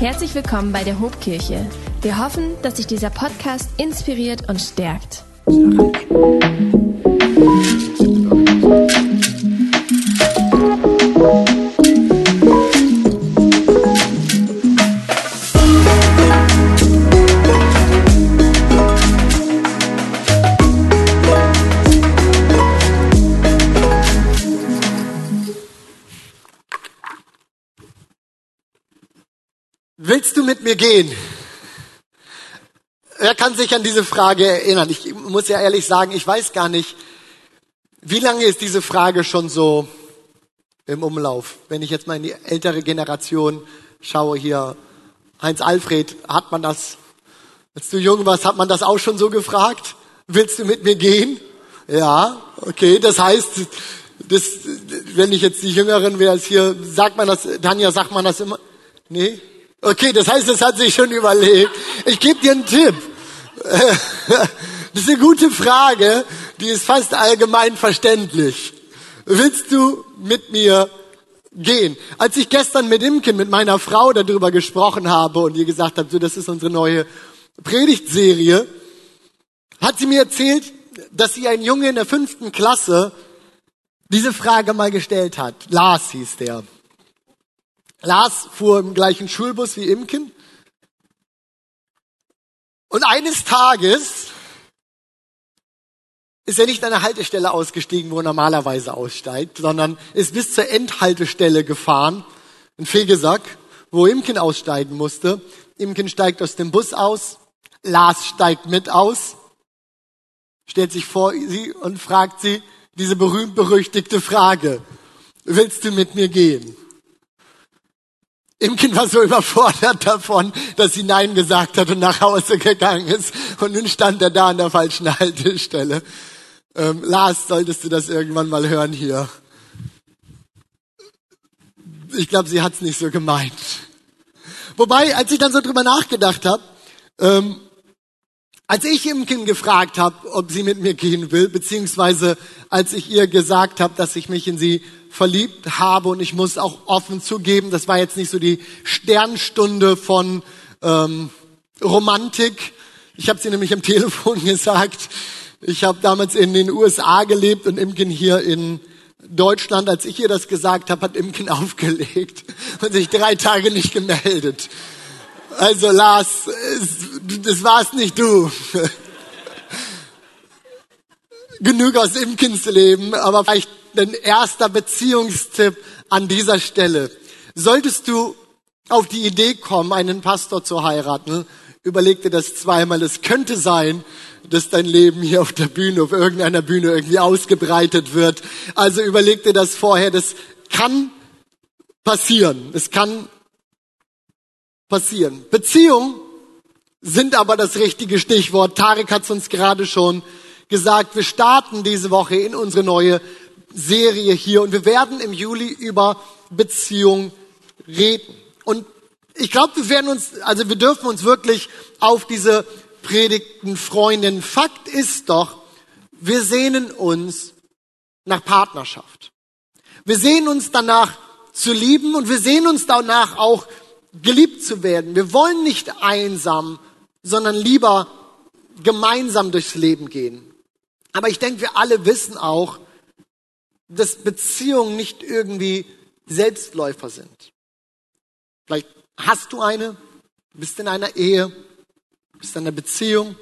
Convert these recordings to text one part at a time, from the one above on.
Herzlich willkommen bei der Hofkirche. Wir hoffen, dass sich dieser Podcast inspiriert und stärkt. Willst du mit mir gehen? Wer kann sich an diese Frage erinnern? Ich muss ja ehrlich sagen, ich weiß gar nicht, wie lange ist diese Frage schon so im Umlauf? Wenn ich jetzt mal in die ältere Generation schaue hier, Heinz Alfred, hat man das, als du jung warst, hat man das auch schon so gefragt? Willst du mit mir gehen? Ja, okay, das heißt, wenn ich jetzt die Jüngeren wäre, hier, sagt man das, Tanja, sagt man das immer? Nee? Okay, das heißt, das hat sich schon überlegt. Ich gebe dir einen Tipp. Das ist eine gute Frage, die ist fast allgemein verständlich. Willst du mit mir gehen? Als ich gestern mit Imken, mit meiner Frau, darüber gesprochen habe und ihr gesagt habe, so, das ist unsere neue Predigtserie, hat sie mir erzählt, dass sie ein Junge in der 5. Klasse diese Frage mal gestellt hat. Lars hieß der. Lars fuhr im gleichen Schulbus wie Imken. Und eines Tages ist er nicht an der Haltestelle ausgestiegen, wo er normalerweise aussteigt, sondern ist bis zur Endhaltestelle gefahren, in Fegesack, wo Imken aussteigen musste. Imken steigt aus dem Bus aus, Lars steigt mit aus, stellt sich vor sie und fragt sie diese berühmt-berüchtigte Frage: Willst du mit mir gehen? Imken war so überfordert davon, dass sie Nein gesagt hat und nach Hause gegangen ist. Und nun stand er da an der falschen Haltestelle. Lars, solltest du das irgendwann mal hören hier. Ich glaube, sie hat es nicht so gemeint. Wobei, als ich dann so drüber nachgedacht habe, als ich Imken gefragt habe, ob sie mit mir gehen will, beziehungsweise als ich ihr gesagt habe, dass ich mich in sie verliebt habe, und ich muss auch offen zugeben, das war jetzt nicht so die Sternstunde von Romantik. Ich habe es ihr nämlich am Telefon gesagt. Ich habe damals in den USA gelebt und Imken hier in Deutschland. Als ich ihr das gesagt habe, hat Imken aufgelegt und sich 3 Tage nicht gemeldet. Also Lars, das war's nicht du. Genug aus Imkens Leben, aber vielleicht ein erster Beziehungstipp an dieser Stelle. Solltest du auf die Idee kommen, einen Pastor zu heiraten, überleg dir das zweimal. Es könnte sein, dass dein Leben hier auf der Bühne, auf irgendeiner Bühne irgendwie ausgebreitet wird. Also überleg dir das vorher. Das kann passieren. Es kann passieren. Beziehungen sind aber das richtige Stichwort. Tarek hat es uns gerade schon gesagt. Wir starten diese Woche in unsere neue Serie hier und wir werden im Juli über Beziehung reden. Und ich glaube, wir dürfen uns wirklich auf diese Predigten freuen. Denn Fakt ist doch, wir sehnen uns nach Partnerschaft. Wir sehnen uns danach zu lieben und wir sehnen uns danach auch geliebt zu werden. Wir wollen nicht einsam, sondern lieber gemeinsam durchs Leben gehen. Aber ich denke, wir alle wissen auch, dass Beziehungen nicht irgendwie Selbstläufer sind. Vielleicht hast du eine, bist in einer Ehe, bist in einer Beziehung.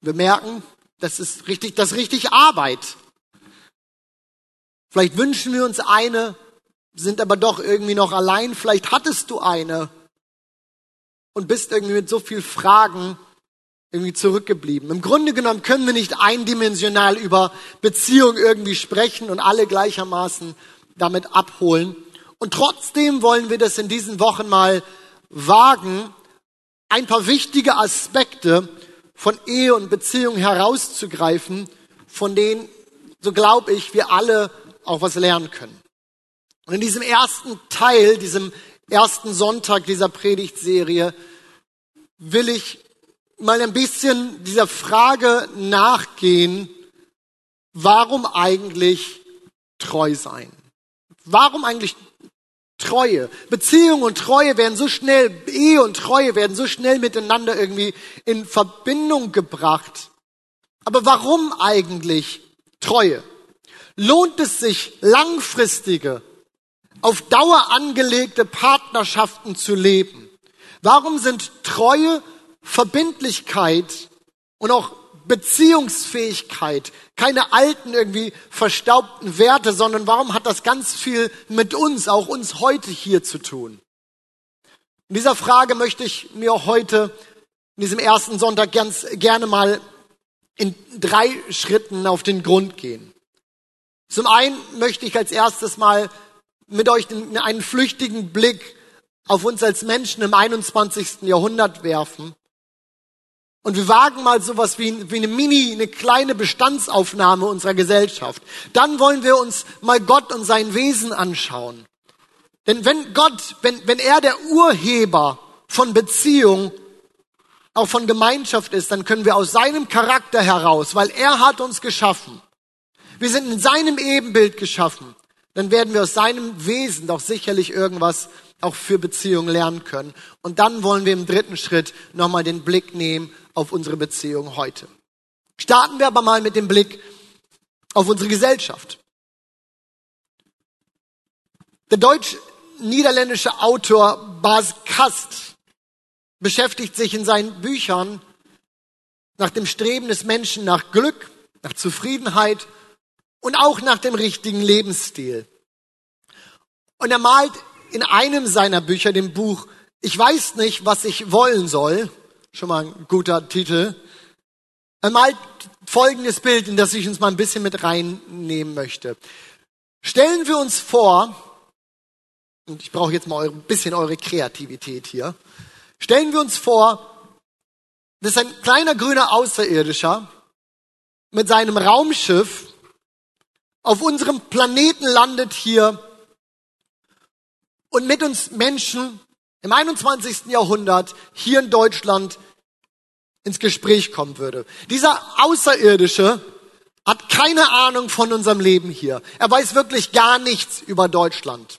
Wir merken, das ist richtig Arbeit. Vielleicht wünschen wir uns eine, sind aber doch irgendwie noch allein. Vielleicht hattest du eine und bist irgendwie mit so vielen Fragen irgendwie zurückgeblieben. Im Grunde genommen können wir nicht eindimensional über Beziehung irgendwie sprechen und alle gleichermaßen damit abholen. Und trotzdem wollen wir das in diesen Wochen mal wagen, ein paar wichtige Aspekte von Ehe und Beziehung herauszugreifen, von denen, so glaube ich, wir alle auch was lernen können. Und in diesem ersten Teil, diesem ersten Sonntag dieser Predigtserie, will ich mal ein bisschen dieser Frage nachgehen, warum eigentlich treu sein? Warum eigentlich Treue. Beziehung und Treue werden so schnell, Ehe und Treue werden so schnell miteinander irgendwie in Verbindung gebracht. Aber warum eigentlich Treue? Lohnt es sich, langfristige, auf Dauer angelegte Partnerschaften zu leben? Warum sind Treue, Verbindlichkeit und auch Beziehungsfähigkeit keine alten, irgendwie verstaubten Werte, sondern warum hat das ganz viel mit uns, auch uns heute hier zu tun? Und dieser Frage möchte ich mir heute, in diesem ersten Sonntag, ganz gerne mal in 3 Schritten auf den Grund gehen. Zum einen möchte ich als erstes mal mit euch einen flüchtigen Blick auf uns als Menschen im 21. Jahrhundert werfen. Und wir wagen mal sowas wie eine kleine Bestandsaufnahme unserer Gesellschaft. Dann wollen wir uns mal Gott und sein Wesen anschauen. Denn wenn er der Urheber von Beziehung, auch von Gemeinschaft ist, dann können wir aus seinem Charakter heraus, weil er hat uns geschaffen, wir sind in seinem Ebenbild geschaffen, dann werden wir aus seinem Wesen doch sicherlich irgendwas auch für Beziehungen lernen können. Und dann wollen wir im 3. Schritt nochmal den Blick nehmen auf unsere Beziehung heute. Starten wir aber mal mit dem Blick auf unsere Gesellschaft. Der deutsch-niederländische Autor Bas Kast beschäftigt sich in seinen Büchern nach dem Streben des Menschen nach Glück, nach Zufriedenheit und auch nach dem richtigen Lebensstil. Und er malt in einem seiner Bücher, dem Buch "Ich weiß nicht, was ich wollen soll", schon mal ein guter Titel, er malt folgendes Bild, in das ich uns mal ein bisschen mit reinnehmen möchte. Stellen wir uns vor, und ich brauche jetzt mal ein bisschen eure Kreativität hier, stellen wir uns vor, dass ein kleiner grüner Außerirdischer mit seinem Raumschiff auf unserem Planeten landet hier und mit uns Menschen im 21. Jahrhundert hier in Deutschland ins Gespräch kommen würde. Dieser Außerirdische hat keine Ahnung von unserem Leben hier. Er weiß wirklich gar nichts über Deutschland.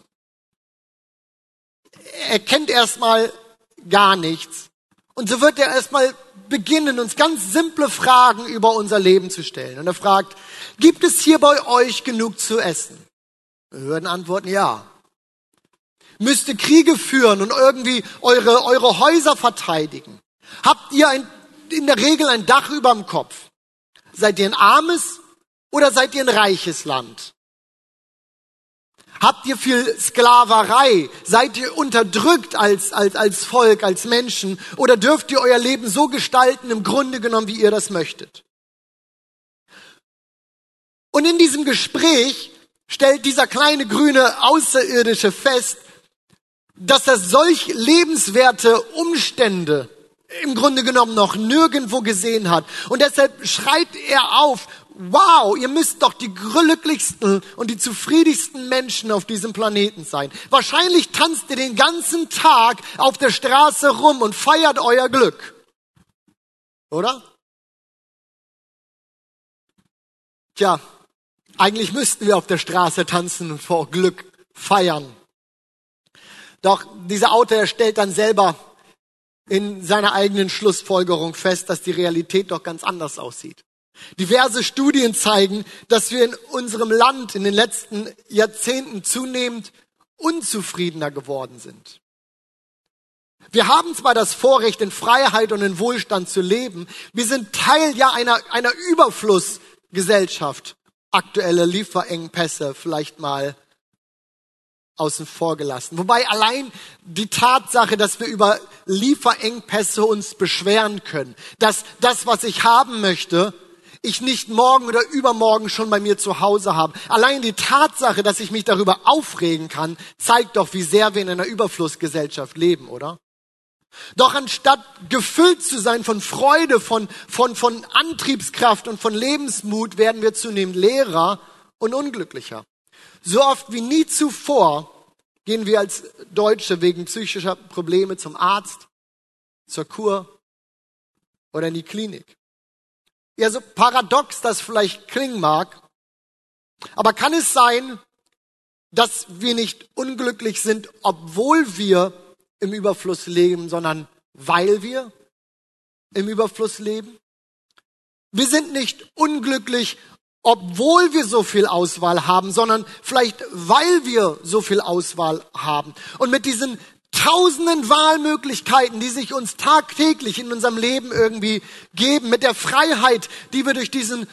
Er kennt erstmal gar nichts. Und so wird er erstmal beginnen, uns ganz simple Fragen über unser Leben zu stellen. Und er fragt, gibt es hier bei euch genug zu essen? Wir würden antworten, ja. Müsst ihr Kriege führen und irgendwie eure Häuser verteidigen? Habt ihr in der Regel ein Dach überm Kopf? Seid ihr ein armes oder seid ihr ein reiches Land? Habt ihr viel Sklaverei? Seid ihr unterdrückt als Volk, als Menschen? Oder dürft ihr euer Leben so gestalten, im Grunde genommen, wie ihr das möchtet? Und in diesem Gespräch stellt dieser kleine grüne Außerirdische fest, dass er solch lebenswerte Umstände im Grunde genommen noch nirgendwo gesehen hat. Und deshalb schreit er auf, wow, ihr müsst doch die glücklichsten und die zufriedensten Menschen auf diesem Planeten sein. Wahrscheinlich tanzt ihr den ganzen Tag auf der Straße rum und feiert euer Glück. Oder? Tja, eigentlich müssten wir auf der Straße tanzen und vor Glück feiern. Doch dieser Autor stellt dann selber in seiner eigenen Schlussfolgerung fest, dass die Realität doch ganz anders aussieht. Diverse Studien zeigen, dass wir in unserem Land in den letzten Jahrzehnten zunehmend unzufriedener geworden sind. Wir haben zwar das Vorrecht, in Freiheit und in Wohlstand zu leben, wir sind Teil ja einer Überflussgesellschaft. Aktuelle Lieferengpässe vielleicht mal außen vor gelassen. Wobei allein die Tatsache, dass wir über Lieferengpässe uns beschweren können, dass das, was ich haben möchte, ich nicht morgen oder übermorgen schon bei mir zu Hause habe. Allein die Tatsache, dass ich mich darüber aufregen kann, zeigt doch, wie sehr wir in einer Überflussgesellschaft leben, oder? Doch anstatt gefüllt zu sein von Freude, von Antriebskraft und von Lebensmut, werden wir zunehmend leerer und unglücklicher. So oft wie nie zuvor gehen wir als Deutsche wegen psychischer Probleme zum Arzt, zur Kur oder in die Klinik. Ja, so paradox das vielleicht klingen mag, aber kann es sein, dass wir nicht unglücklich sind, obwohl wir im Überfluss leben, sondern weil wir im Überfluss leben. Wir sind nicht unglücklich, obwohl wir so viel Auswahl haben, sondern vielleicht, weil wir so viel Auswahl haben. Und mit diesen tausenden Wahlmöglichkeiten, die sich uns tagtäglich in unserem Leben irgendwie geben, mit der Freiheit, die wir durch diesen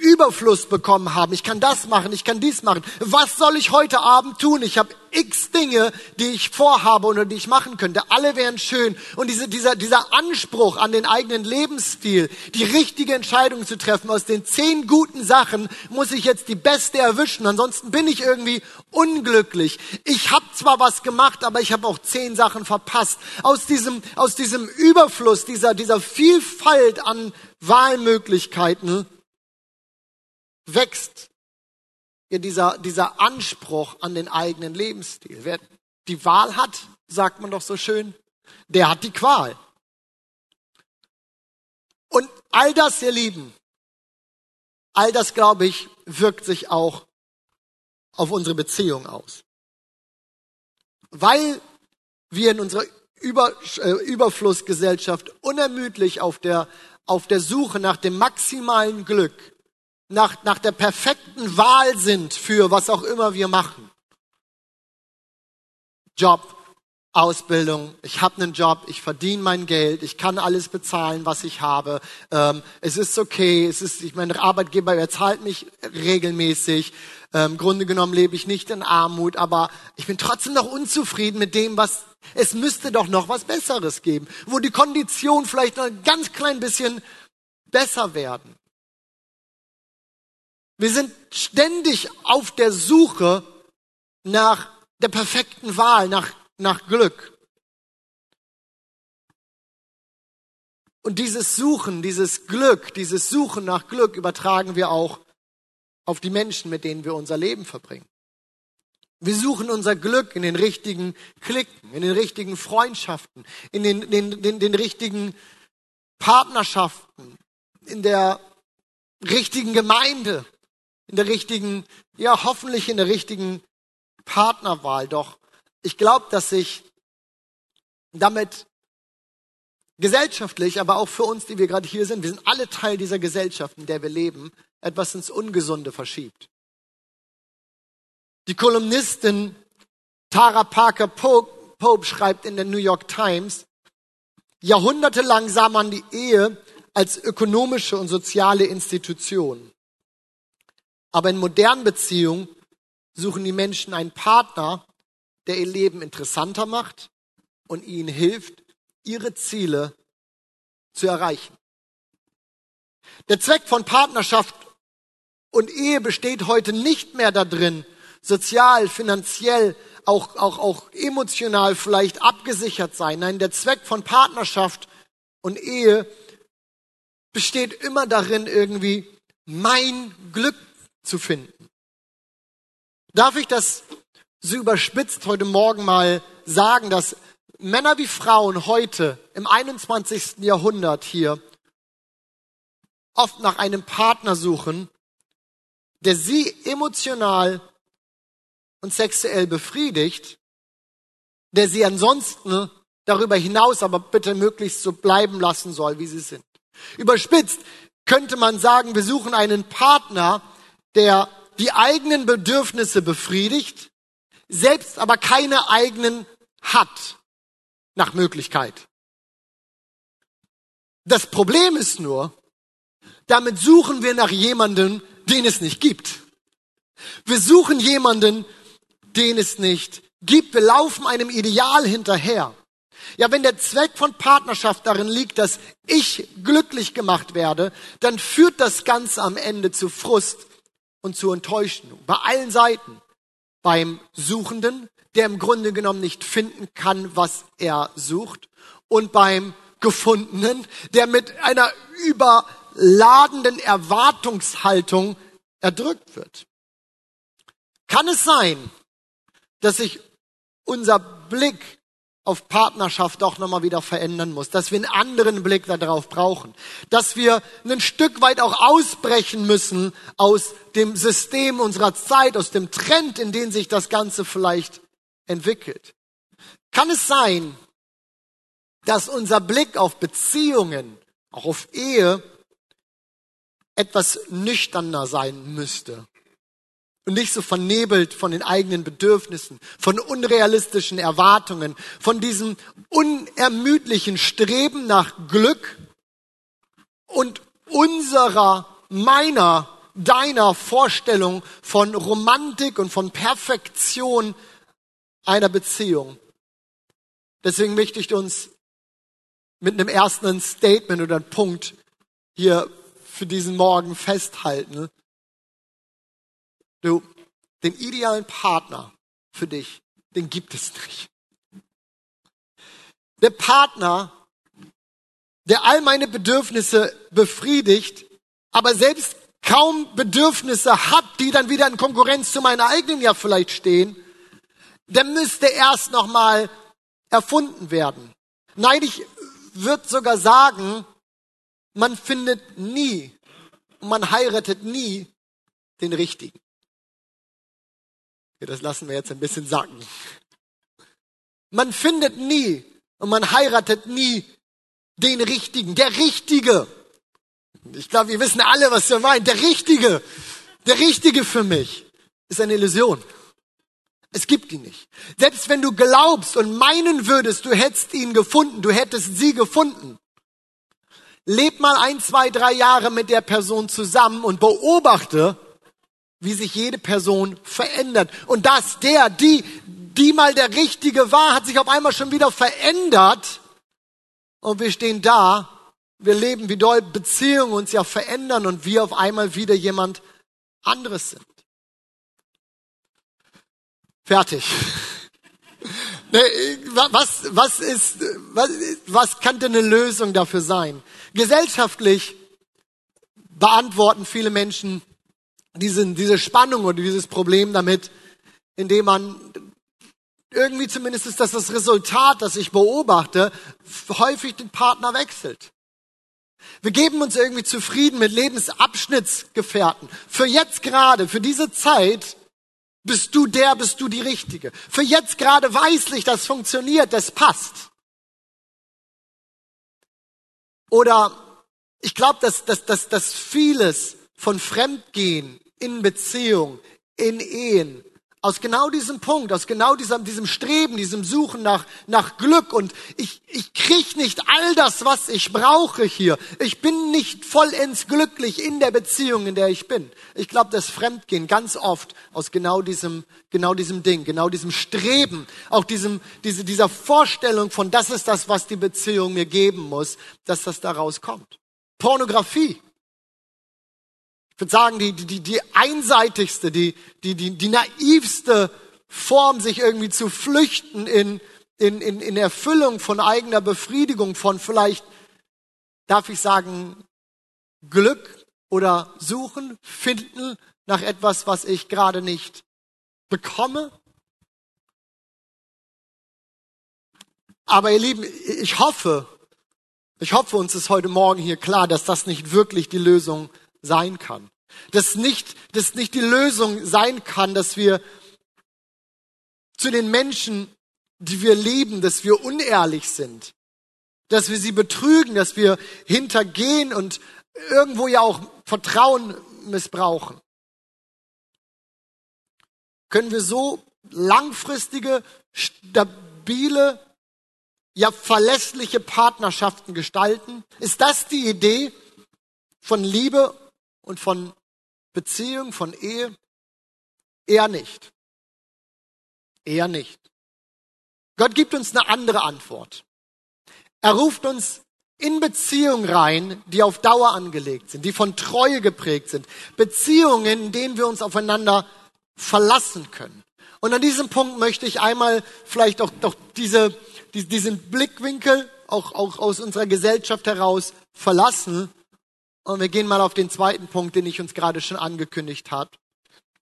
Überfluss bekommen haben. Ich kann das machen, ich kann dies machen. Was soll ich heute Abend tun? Ich habe x Dinge, die ich vorhabe oder die ich machen könnte. Alle wären schön. Und dieser Anspruch an den eigenen Lebensstil, die richtige Entscheidung zu treffen, aus den 10 guten Sachen muss ich jetzt die beste erwischen. Ansonsten bin ich irgendwie unglücklich. Ich habe zwar was gemacht, aber ich habe auch 10 Sachen verpasst. Aus diesem Überfluss, dieser Vielfalt an Wahlmöglichkeiten, wächst ja dieser Anspruch an den eigenen Lebensstil. Wer die Wahl hat, sagt man doch so schön, der hat die Qual. Und all das, ihr Lieben, all das, glaube ich, wirkt sich auch auf unsere Beziehung aus. Weil wir in unserer Überflussgesellschaft unermüdlich auf der Suche nach dem maximalen Glück, nach der perfekten Wahl sind für was auch immer wir machen. Job, Ausbildung, ich habe einen Job, ich verdiene mein Geld, ich kann alles bezahlen, was ich habe. Es ist okay, mein Arbeitgeber bezahlt mich regelmäßig. Im Grunde genommen lebe ich nicht in Armut, aber ich bin trotzdem noch unzufrieden mit dem, was es müsste doch noch was Besseres geben, wo die Konditionen vielleicht noch ein ganz klein bisschen besser werden. Wir sind ständig auf der Suche nach der perfekten Wahl, nach Glück. Und dieses Suchen nach Glück übertragen wir auch auf die Menschen, mit denen wir unser Leben verbringen. Wir suchen unser Glück in den richtigen Klicken, in den richtigen Freundschaften, in den richtigen Partnerschaften, in der richtigen Gemeinde. Hoffentlich in der richtigen Partnerwahl. Doch ich glaube, dass sich damit gesellschaftlich, aber auch für uns, die wir gerade hier sind, wir sind alle Teil dieser Gesellschaft, in der wir leben, etwas ins Ungesunde verschiebt. Die Kolumnistin Tara Parker Pope schreibt in der New York Times, jahrhundertelang sah man die Ehe als ökonomische und soziale Institution. Aber in modernen Beziehungen suchen die Menschen einen Partner, der ihr Leben interessanter macht und ihnen hilft, ihre Ziele zu erreichen. Der Zweck von Partnerschaft und Ehe besteht heute nicht mehr darin, sozial, finanziell, auch emotional vielleicht abgesichert sein. Nein, der Zweck von Partnerschaft und Ehe besteht immer darin, irgendwie mein Glück zu finden. Darf ich das so überspitzt heute Morgen mal sagen, dass Männer wie Frauen heute im 21. Jahrhundert hier oft nach einem Partner suchen, der sie emotional und sexuell befriedigt, der sie ansonsten darüber hinaus aber bitte möglichst so bleiben lassen soll, wie sie sind. Überspitzt könnte man sagen, wir suchen einen Partner, der die eigenen Bedürfnisse befriedigt, selbst aber keine eigenen hat, nach Möglichkeit. Das Problem ist nur, damit suchen wir nach jemandem, den es nicht gibt. Wir suchen jemanden, den es nicht gibt. Wir laufen einem Ideal hinterher. Ja, wenn der Zweck von Partnerschaft darin liegt, dass ich glücklich gemacht werde, dann führt das Ganze am Ende zu Frust und zu Enttäuschung. Bei allen Seiten. Beim Suchenden, der im Grunde genommen nicht finden kann, was er sucht. Und beim Gefundenen, der mit einer überladenden Erwartungshaltung erdrückt wird. Kann es sein, dass sich unser Blick auf Partnerschaft doch nochmal wieder verändern muss, dass wir einen anderen Blick darauf brauchen, dass wir ein Stück weit auch ausbrechen müssen aus dem System unserer Zeit, aus dem Trend, in den sich das Ganze vielleicht entwickelt. Kann es sein, dass unser Blick auf Beziehungen, auch auf Ehe, etwas nüchterner sein müsste? Und nicht so vernebelt von den eigenen Bedürfnissen, von unrealistischen Erwartungen, von diesem unermüdlichen Streben nach Glück und deiner Vorstellung von Romantik und von Perfektion einer Beziehung. Deswegen möchte ich uns mit einem ersten Statement oder einem Punkt hier für diesen Morgen festhalten. Du, den idealen Partner für dich, den gibt es nicht. Der Partner, der all meine Bedürfnisse befriedigt, aber selbst kaum Bedürfnisse hat, die dann wieder in Konkurrenz zu meinen eigenen ja vielleicht stehen, der müsste erst nochmal erfunden werden. Nein, ich würde sogar sagen, man findet nie, man heiratet nie den Richtigen. Das lassen wir jetzt ein bisschen sacken. Man findet nie und man heiratet nie den Richtigen, der Richtige. Ich glaube, wir wissen alle, was wir meinen. Der Richtige für mich ist eine Illusion. Es gibt ihn nicht. Selbst wenn du glaubst und meinen würdest, du hättest ihn gefunden, du hättest sie gefunden. Leb mal 1, 2, 3 Jahre mit der Person zusammen und beobachte, wie sich jede Person verändert. Und dass die mal der Richtige war, hat sich auf einmal schon wieder verändert. Und wir stehen da, wir leben, wie doll Beziehungen uns ja verändern und wir auf einmal wieder jemand anderes sind. Fertig. Was kann denn eine Lösung dafür sein? Gesellschaftlich beantworten viele Menschen diese Spannung oder dieses Problem damit, indem man irgendwie, zumindest ist das Resultat, das ich beobachte, häufig den Partner wechselt. Wir geben uns irgendwie zufrieden mit Lebensabschnittsgefährten. Für jetzt gerade, für diese Zeit, bist du die Richtige. Für jetzt gerade weiß ich, das funktioniert, das passt. Oder ich glaube, dass vieles von Fremdgehen in Beziehung, in Ehen, aus genau diesem Punkt, aus genau diesem Streben, diesem Suchen nach Glück und ich krieg nicht all das, was ich brauche hier. Ich bin nicht vollends glücklich in der Beziehung, in der ich bin. Ich glaube, das Fremdgehen ganz oft aus genau diesem Ding, genau diesem Streben, auch dieser Vorstellung von, das ist das, was die Beziehung mir geben muss, dass das da rauskommt. Pornografie. Ich würde sagen, die einseitigste, die naivste Form, sich irgendwie zu flüchten in Erfüllung von eigener Befriedigung, von vielleicht, darf ich sagen, Glück oder Suchen, Finden nach etwas, was ich gerade nicht bekomme. Aber ihr Lieben, ich hoffe, uns ist heute Morgen hier klar, dass das nicht wirklich die Lösung sein kann. Dass nicht die Lösung sein kann, dass wir zu den Menschen, die wir lieben, dass wir unehrlich sind, dass wir sie betrügen, dass wir hintergehen und irgendwo ja auch Vertrauen missbrauchen. Können wir so langfristige, stabile, ja verlässliche Partnerschaften gestalten? Ist das die Idee von Liebe und von Beziehung, von Ehe? Eher nicht. Gott gibt uns eine andere Antwort. Er ruft uns in Beziehungen rein, die auf Dauer angelegt sind, die von Treue geprägt sind. Beziehungen, in denen wir uns aufeinander verlassen können. Und an diesem Punkt möchte ich einmal vielleicht auch diesen Blickwinkel auch aus unserer Gesellschaft heraus verlassen. Und wir gehen mal auf den zweiten Punkt, den ich uns gerade schon angekündigt habe.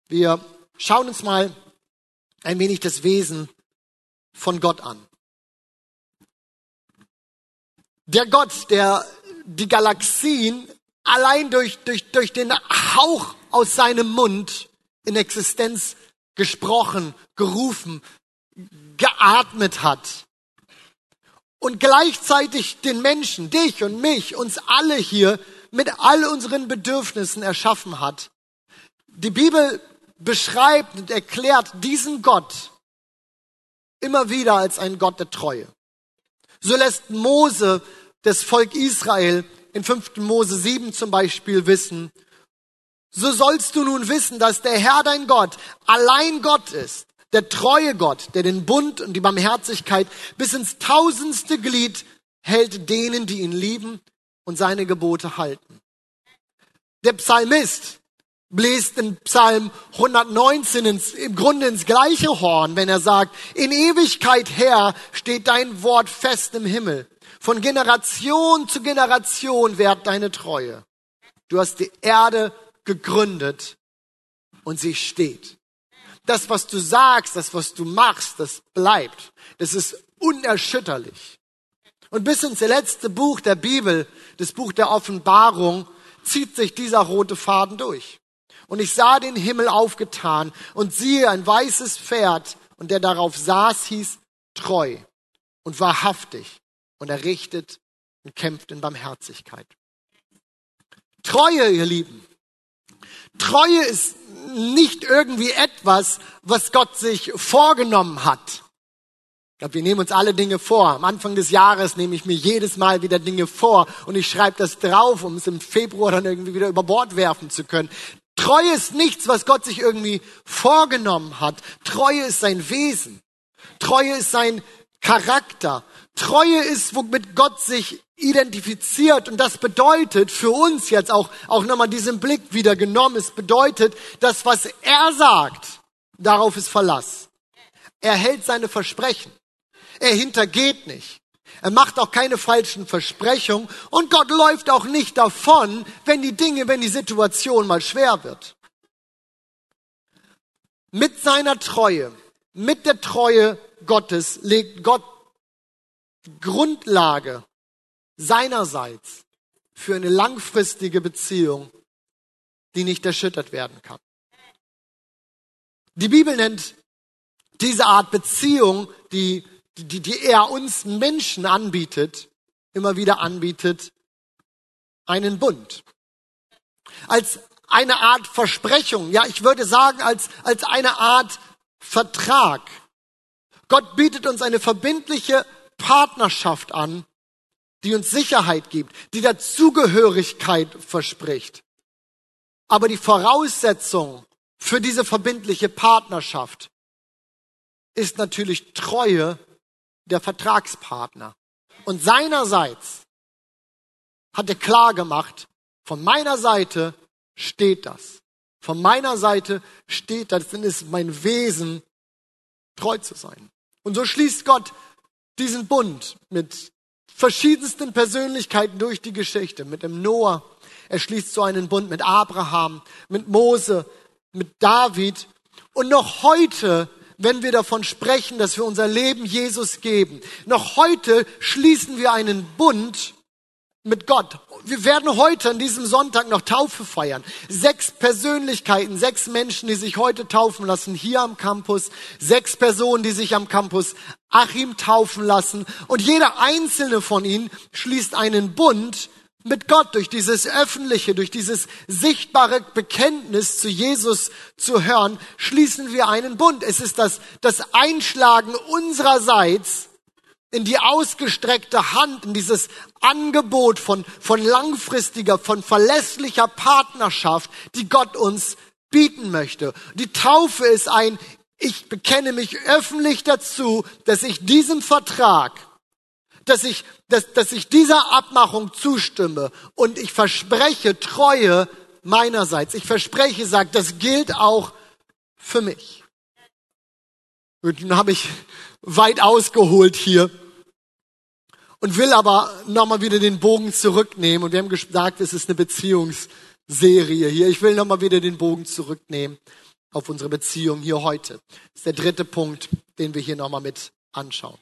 Wir schauen uns mal ein wenig das Wesen von Gott an. Der Gott, der die Galaxien allein durch den Hauch aus seinem Mund in Existenz gesprochen, gerufen, geatmet hat. Und gleichzeitig den Menschen, dich und mich, uns alle hier mit all unseren Bedürfnissen erschaffen hat. Die Bibel beschreibt und erklärt diesen Gott immer wieder als einen Gott der Treue. So lässt Mose das Volk Israel in 5. Mose 7 zum Beispiel wissen: So sollst du nun wissen, dass der Herr dein Gott allein Gott ist, der treue Gott, der den Bund und die Barmherzigkeit bis ins 1000. Glied hält denen, die ihn lieben und seine Gebote halten. Der Psalmist bläst in Psalm 119 im Grunde ins gleiche Horn, wenn er sagt: In Ewigkeit her steht dein Wort fest im Himmel. Von Generation zu Generation währt deine Treue. Du hast die Erde gegründet und sie steht. Das, was du sagst, das, was du machst, das bleibt. Das ist unerschütterlich. Und bis ins letzte Buch der Bibel, das Buch der Offenbarung, zieht sich dieser rote Faden durch. Und ich sah den Himmel aufgetan und siehe ein weißes Pferd, und der darauf saß, hieß treu und wahrhaftig, und er richtet und kämpft in Barmherzigkeit. Treue, ihr Lieben. Treue ist nicht irgendwie etwas, was Gott sich vorgenommen hat. Ich glaube, wir nehmen uns alle Dinge vor. Am Anfang des Jahres nehme ich mir jedes Mal wieder Dinge vor und ich schreibe das drauf, um es im Februar dann irgendwie wieder über Bord werfen zu können. Treue ist nichts, was Gott sich irgendwie vorgenommen hat. Treue ist sein Wesen. Treue ist sein Charakter. Treue ist, womit Gott sich identifiziert, und das bedeutet für uns jetzt auch nochmal diesen Blick wieder genommen. Es bedeutet, das, was er sagt, darauf ist Verlass. Er hält seine Versprechen. Er hintergeht nicht. Er macht auch keine falschen Versprechungen, und Gott läuft auch nicht davon, wenn die Situation mal schwer wird. Mit seiner Treue, mit der Treue Gottes legt Gott Grundlage seinerseits für eine langfristige Beziehung, die nicht erschüttert werden kann. Die Bibel nennt diese Art Beziehung, die er uns Menschen anbietet, immer wieder anbietet, einen Bund. Als eine Art Versprechung, ja, ich würde sagen, als eine Art Vertrag. Gott bietet uns eine verbindliche Partnerschaft an, die uns Sicherheit gibt, die Dazugehörigkeit verspricht. Aber die Voraussetzung für diese verbindliche Partnerschaft ist natürlich Treue der Vertragspartner. Und seinerseits hat er klar gemacht: Von meiner Seite steht das. Von meiner Seite steht das, denn es ist mein Wesen, treu zu sein. Und so schließt Gott diesen Bund mit verschiedensten Persönlichkeiten durch die Geschichte, mit dem Noah. Er schließt so einen Bund mit Abraham, mit Mose, mit David. Und noch heute, wenn wir davon sprechen, dass wir unser Leben Jesus geben, noch heute schließen wir einen Bund mit Gott. Wir werden heute an diesem Sonntag noch Taufe feiern. 6 Persönlichkeiten, 6 Menschen, die sich heute taufen lassen hier am Campus. 6 Personen, die sich am Campus Achim taufen lassen. Und jeder einzelne von ihnen schließt einen Bund mit Gott durch dieses öffentliche, durch dieses sichtbare Bekenntnis zu Jesus zu hören, schließen wir einen Bund. Es ist das Einschlagen unsererseits in die ausgestreckte Hand, in dieses Angebot von langfristiger, von verlässlicher Partnerschaft, die Gott uns bieten möchte. Die Taufe ist ich bekenne mich öffentlich dazu, dass ich diesem Vertrag, dass ich dieser Abmachung zustimme, und ich verspreche Treue meinerseits. Ich verspreche, sagt, das gilt auch für mich. Und dann habe ich weit ausgeholt hier und will aber nochmal wieder den Bogen zurücknehmen. Und wir haben gesagt, es ist eine Beziehungsserie hier. Ich will nochmal wieder den Bogen zurücknehmen auf unsere Beziehung hier heute. Das ist der dritte Punkt, den wir hier nochmal mit anschauen.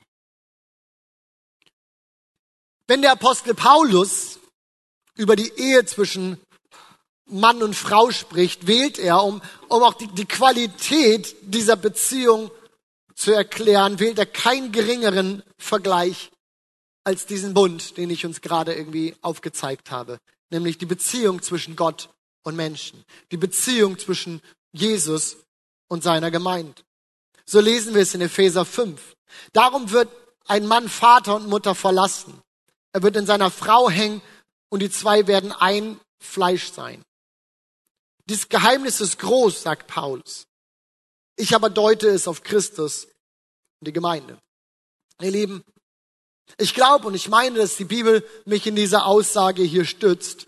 Wenn der Apostel Paulus über die Ehe zwischen Mann und Frau spricht, wählt er, um auch die Qualität dieser Beziehung zu erklären, wählt er keinen geringeren Vergleich als diesen Bund, den ich uns gerade irgendwie aufgezeigt habe. Nämlich die Beziehung zwischen Gott und Menschen. Die Beziehung zwischen Jesus und seiner Gemeinde. So lesen wir es in Epheser 5. Darum wird ein Mann Vater und Mutter verlassen. Er wird in seiner Frau hängen und die zwei werden ein Fleisch sein. Dieses Geheimnis ist groß, sagt Paulus. Ich aber deute es auf Christus und die Gemeinde. Ihr Lieben, ich glaube und ich meine, dass die Bibel mich in dieser Aussage hier stützt.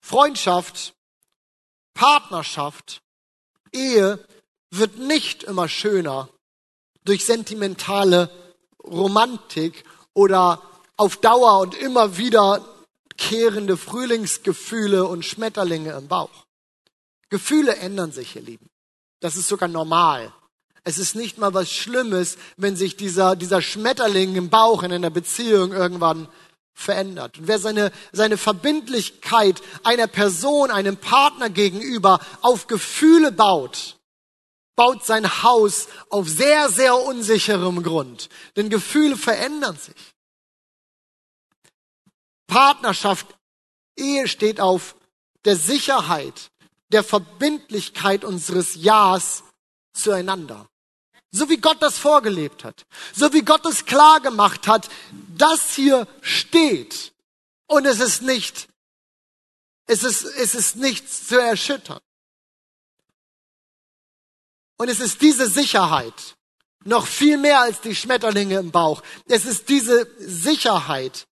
Freundschaft, Partnerschaft, Ehe wird nicht immer schöner durch sentimentale Romantik oder auf Dauer und immer wiederkehrende Frühlingsgefühle und Schmetterlinge im Bauch. Gefühle ändern sich, ihr Lieben. Das ist sogar normal. Es ist nicht mal was Schlimmes, wenn sich dieser Schmetterling im Bauch in einer Beziehung irgendwann verändert. Und wer seine Verbindlichkeit einer Person, einem Partner gegenüber auf Gefühle baut, baut sein Haus auf sehr, sehr unsicherem Grund. Denn Gefühle verändern sich. Partnerschaft, Ehe steht auf der Sicherheit, der Verbindlichkeit unseres Ja's zueinander. So wie Gott das vorgelebt hat. So wie Gott es klar gemacht hat, das hier steht. Und es ist nichts zu erschüttern. Und es ist diese Sicherheit, noch viel mehr als die Schmetterlinge im Bauch. Es ist diese Sicherheit,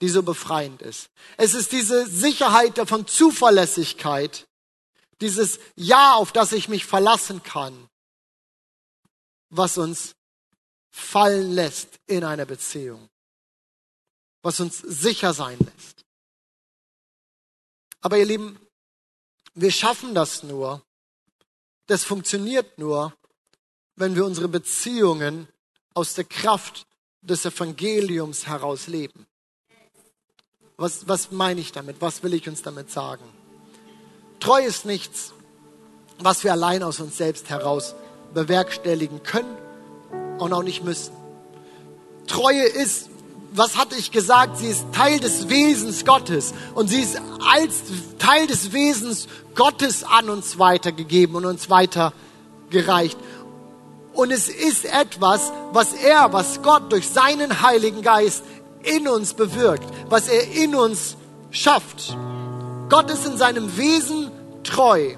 die so befreiend ist. Es ist diese Sicherheit von Zuverlässigkeit, dieses Ja, auf das ich mich verlassen kann, was uns fallen lässt in einer Beziehung, was uns sicher sein lässt. Aber ihr Lieben, wir schaffen das nur, das funktioniert nur, wenn wir unsere Beziehungen aus der Kraft des Evangeliums heraus leben. Was meine ich damit? Was will ich uns damit sagen? Treu ist nichts, was wir allein aus uns selbst heraus bewerkstelligen können und auch nicht müssen. Treue ist, was hatte ich gesagt? Sie ist Teil des Wesens Gottes und sie ist als Teil des Wesens Gottes an uns weitergegeben und uns weitergereicht. Und es ist etwas, was Gott durch seinen Heiligen Geist in uns bewirkt, was er in uns schafft. Gott ist in seinem Wesen treu.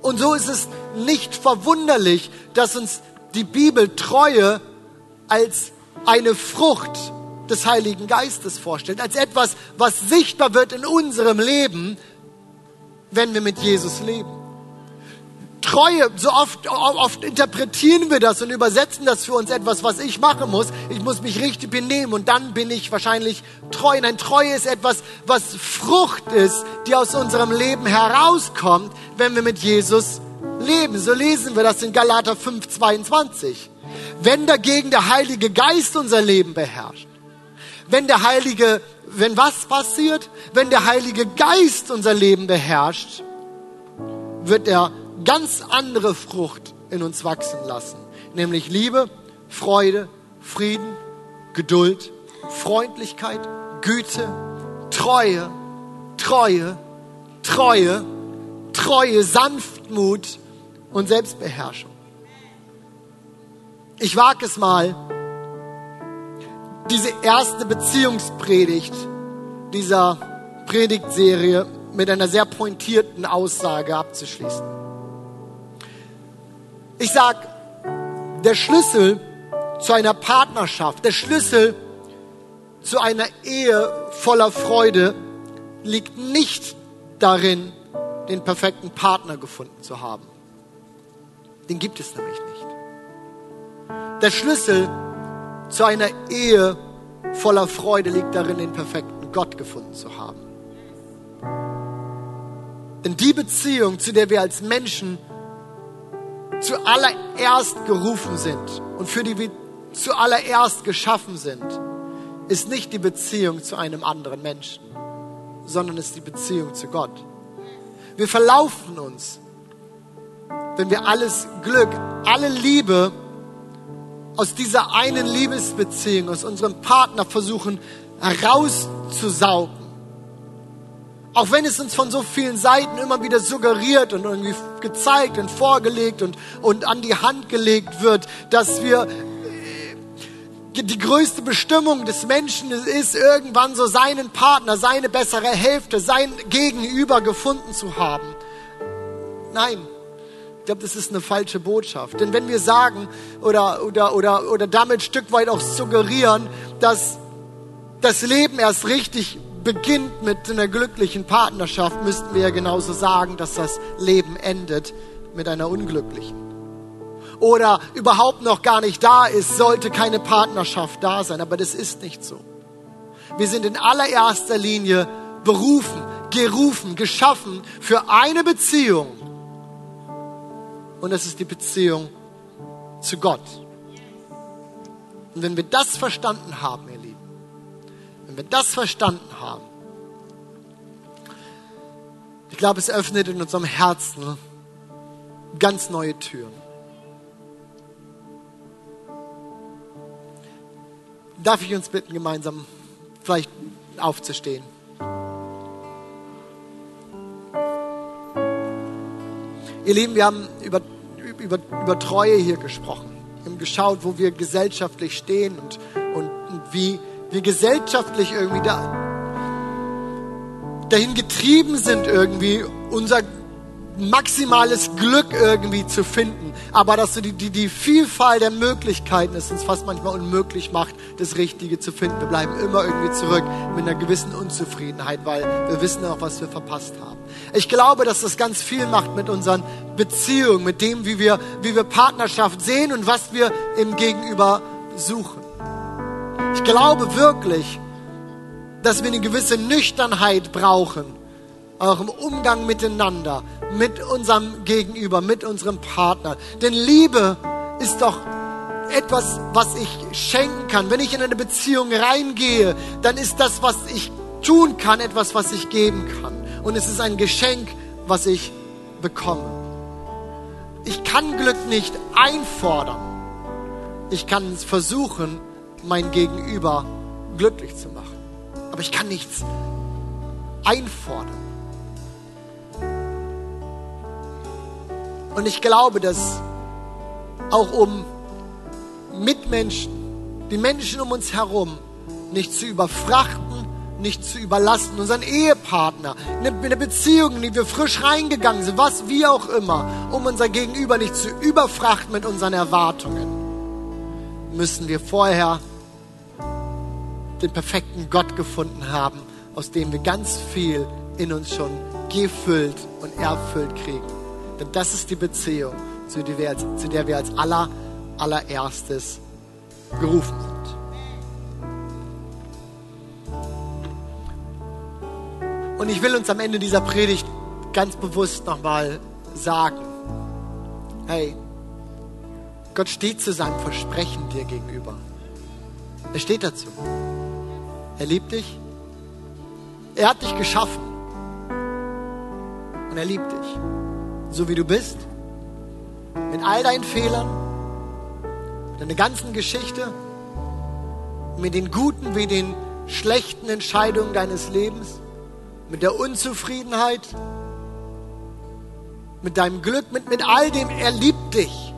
Und so ist es nicht verwunderlich, dass uns die Bibel Treue als eine Frucht des Heiligen Geistes vorstellt, als etwas, was sichtbar wird in unserem Leben, wenn wir mit Jesus leben. Treue, so oft interpretieren wir das und übersetzen das für uns etwas, was ich machen muss. Ich muss mich richtig benehmen und dann bin ich wahrscheinlich treu. Nein, Treue ist etwas, was Frucht ist, die aus unserem Leben herauskommt, wenn wir mit Jesus leben. So lesen wir das in Galater 5, 22. Wenn dagegen der Heilige Geist unser Leben beherrscht, wenn was passiert? Wenn der Heilige Geist unser Leben beherrscht, wird er ganz andere Frucht in uns wachsen lassen, nämlich Liebe, Freude, Frieden, Geduld, Freundlichkeit, Güte, Treue, Sanftmut und Selbstbeherrschung. Ich wage es mal, diese erste Beziehungspredigt dieser Predigtserie mit einer sehr pointierten Aussage abzuschließen. Ich sage, der Schlüssel zu einer Partnerschaft, der Schlüssel zu einer Ehe voller Freude liegt nicht darin, den perfekten Partner gefunden zu haben. Den gibt es nämlich nicht. Der Schlüssel zu einer Ehe voller Freude liegt darin, den perfekten Gott gefunden zu haben. Denn die Beziehung, zu der wir als Menschen zuallererst gerufen sind und für die wir zuallererst geschaffen sind, ist nicht die Beziehung zu einem anderen Menschen, sondern ist die Beziehung zu Gott. Wir verlaufen uns, wenn wir alles Glück, alle Liebe aus dieser einen Liebesbeziehung, aus unserem Partner versuchen herauszusaugen. Auch wenn es uns von so vielen Seiten immer wieder suggeriert und irgendwie gezeigt und vorgelegt und an die Hand gelegt wird, dass wir die größte Bestimmung des Menschen ist, irgendwann so seinen Partner, seine bessere Hälfte, sein Gegenüber gefunden zu haben. Nein, ich glaube, das ist eine falsche Botschaft. Denn wenn wir sagen oder damit ein Stück weit auch suggerieren, dass das Leben erst richtig beginnt mit einer glücklichen Partnerschaft, müssten wir ja genauso sagen, dass das Leben endet mit einer unglücklichen. Oder überhaupt noch gar nicht da ist, sollte keine Partnerschaft da sein. Aber das ist nicht so. Wir sind in allererster Linie berufen, gerufen, geschaffen für eine Beziehung. Und das ist die Beziehung zu Gott. Und wenn wir das verstanden haben, ihr Lieben, wenn wir das verstanden haben, ich glaube, es öffnet in unserem Herzen ganz neue Türen. Darf ich uns bitten, gemeinsam vielleicht aufzustehen? Ihr Lieben, wir haben über Treue hier gesprochen. Wir haben geschaut, wo wir gesellschaftlich stehen und wie wir gesellschaftlich irgendwie dahin getrieben sind, irgendwie unser maximales Glück irgendwie zu finden, aber dass so die Vielfalt der Möglichkeiten es uns fast manchmal unmöglich macht, das Richtige zu finden. Wir bleiben immer irgendwie zurück mit einer gewissen Unzufriedenheit, weil wir wissen auch, was wir verpasst haben. Ich glaube, dass das ganz viel macht mit unseren Beziehungen, mit dem, wie wir Partnerschaft sehen und was wir im Gegenüber suchen. Ich glaube wirklich, dass wir eine gewisse Nüchternheit brauchen, auch im Umgang miteinander, mit unserem Gegenüber, mit unserem Partner. Denn Liebe ist doch etwas, was ich schenken kann. Wenn ich in eine Beziehung reingehe, dann ist das, was ich tun kann, etwas, was ich geben kann. Und es ist ein Geschenk, was ich bekomme. Ich kann Glück nicht einfordern. Ich kann versuchen, mein Gegenüber glücklich zu machen. Aber ich kann nichts einfordern. Und ich glaube, dass auch um Mitmenschen, die Menschen um uns herum, nicht zu überfrachten, nicht zu überlasten, unseren Ehepartner, eine Beziehung, in die wir frisch reingegangen sind, was wie auch immer, um unser Gegenüber nicht zu überfrachten mit unseren Erwartungen, müssen wir vorher den perfekten Gott gefunden haben, aus dem wir ganz viel in uns schon gefüllt und erfüllt kriegen. Denn das ist die Beziehung, zu der wir als allererstes gerufen sind. Und ich will uns am Ende dieser Predigt ganz bewusst nochmal sagen, hey, Gott steht zu seinem Versprechen dir gegenüber. Er steht dazu. Er liebt dich. Er hat dich geschaffen. Und er liebt dich. So wie du bist, mit all deinen Fehlern, deiner ganzen Geschichte, mit den guten wie den schlechten Entscheidungen deines Lebens, mit der Unzufriedenheit, mit deinem Glück, mit all dem. Er liebt dich.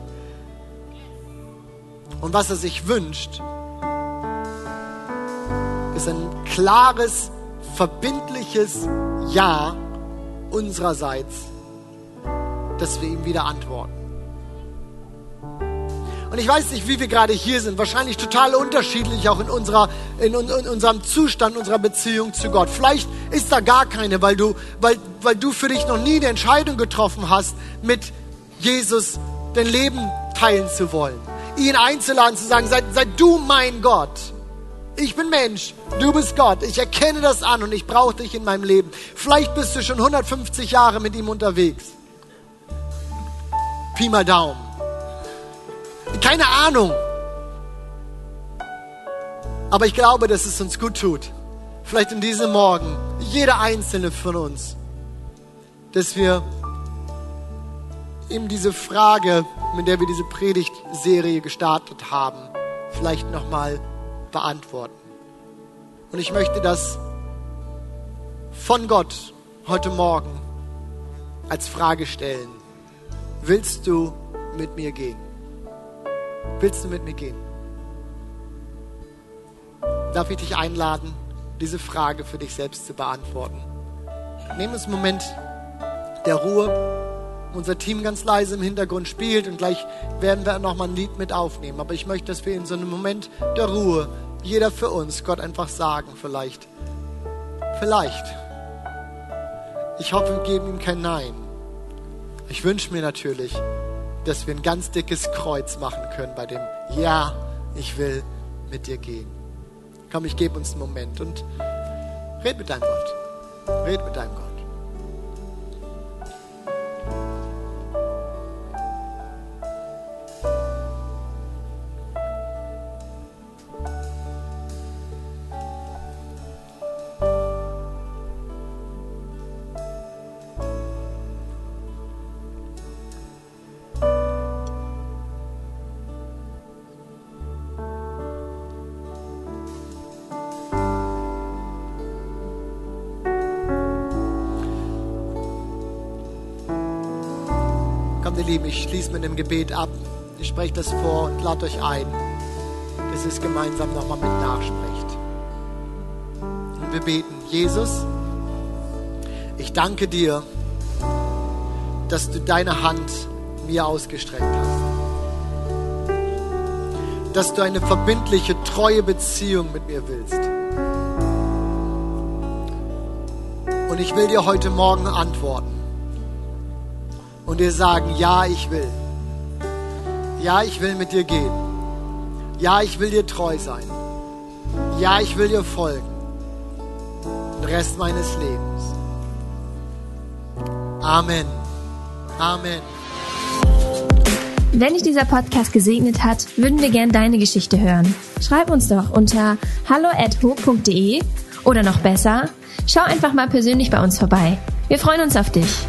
Und was er sich wünscht, ist ein klares, verbindliches Ja unsererseits, dass wir ihm wieder antworten. Und ich weiß nicht, wie wir gerade hier sind. Wahrscheinlich total unterschiedlich, auch in unserem Zustand, unserer Beziehung zu Gott. Vielleicht ist da gar keine, weil du für dich noch nie eine Entscheidung getroffen hast, mit Jesus dein Leben teilen zu wollen. Ihn einzuladen, zu sagen, sei du mein Gott. Ich bin Mensch, du bist Gott. Ich erkenne das an und ich brauche dich in meinem Leben. Vielleicht bist du schon 150 Jahre mit ihm unterwegs. Pi mal Daumen. Keine Ahnung. Aber ich glaube, dass es uns gut tut, vielleicht in diesem Morgen, jeder Einzelne von uns, dass wir eben diese Frage, mit der wir diese Predigtserie gestartet haben, vielleicht nochmal beantworten. Und ich möchte das von Gott heute Morgen als Frage stellen. Willst du mit mir gehen? Willst du mit mir gehen? Darf ich dich einladen, diese Frage für dich selbst zu beantworten? Nimm uns einen Moment der Ruhe. Unser Team ganz leise im Hintergrund spielt und gleich werden wir nochmal ein Lied mit aufnehmen. Aber ich möchte, dass wir in so einem Moment der Ruhe, jeder für uns, Gott einfach sagen, vielleicht. Ich hoffe, wir geben ihm kein Nein. Ich wünsche mir natürlich, dass wir ein ganz dickes Kreuz machen können bei dem Ja, ich will mit dir gehen. Komm, ich gebe uns einen Moment und red mit deinem Gott. Red mit deinem Gott. Ich schließe mit einem Gebet ab. Ich spreche das vor und lade euch ein, dass ihr es gemeinsam nochmal mit nachsprecht. Und wir beten: Jesus, ich danke dir, dass du deine Hand mir ausgestreckt hast. Dass du eine verbindliche, treue Beziehung mit mir willst. Und ich will dir heute Morgen antworten. Und dir sagen, ja, ich will. Ja, ich will mit dir gehen. Ja, ich will dir treu sein. Ja, ich will dir folgen. Den Rest meines Lebens. Amen. Amen. Wenn dich dieser Podcast gesegnet hat, würden wir gern deine Geschichte hören. Schreib uns doch unter hallo@ho.de oder noch besser, schau einfach mal persönlich bei uns vorbei. Wir freuen uns auf dich.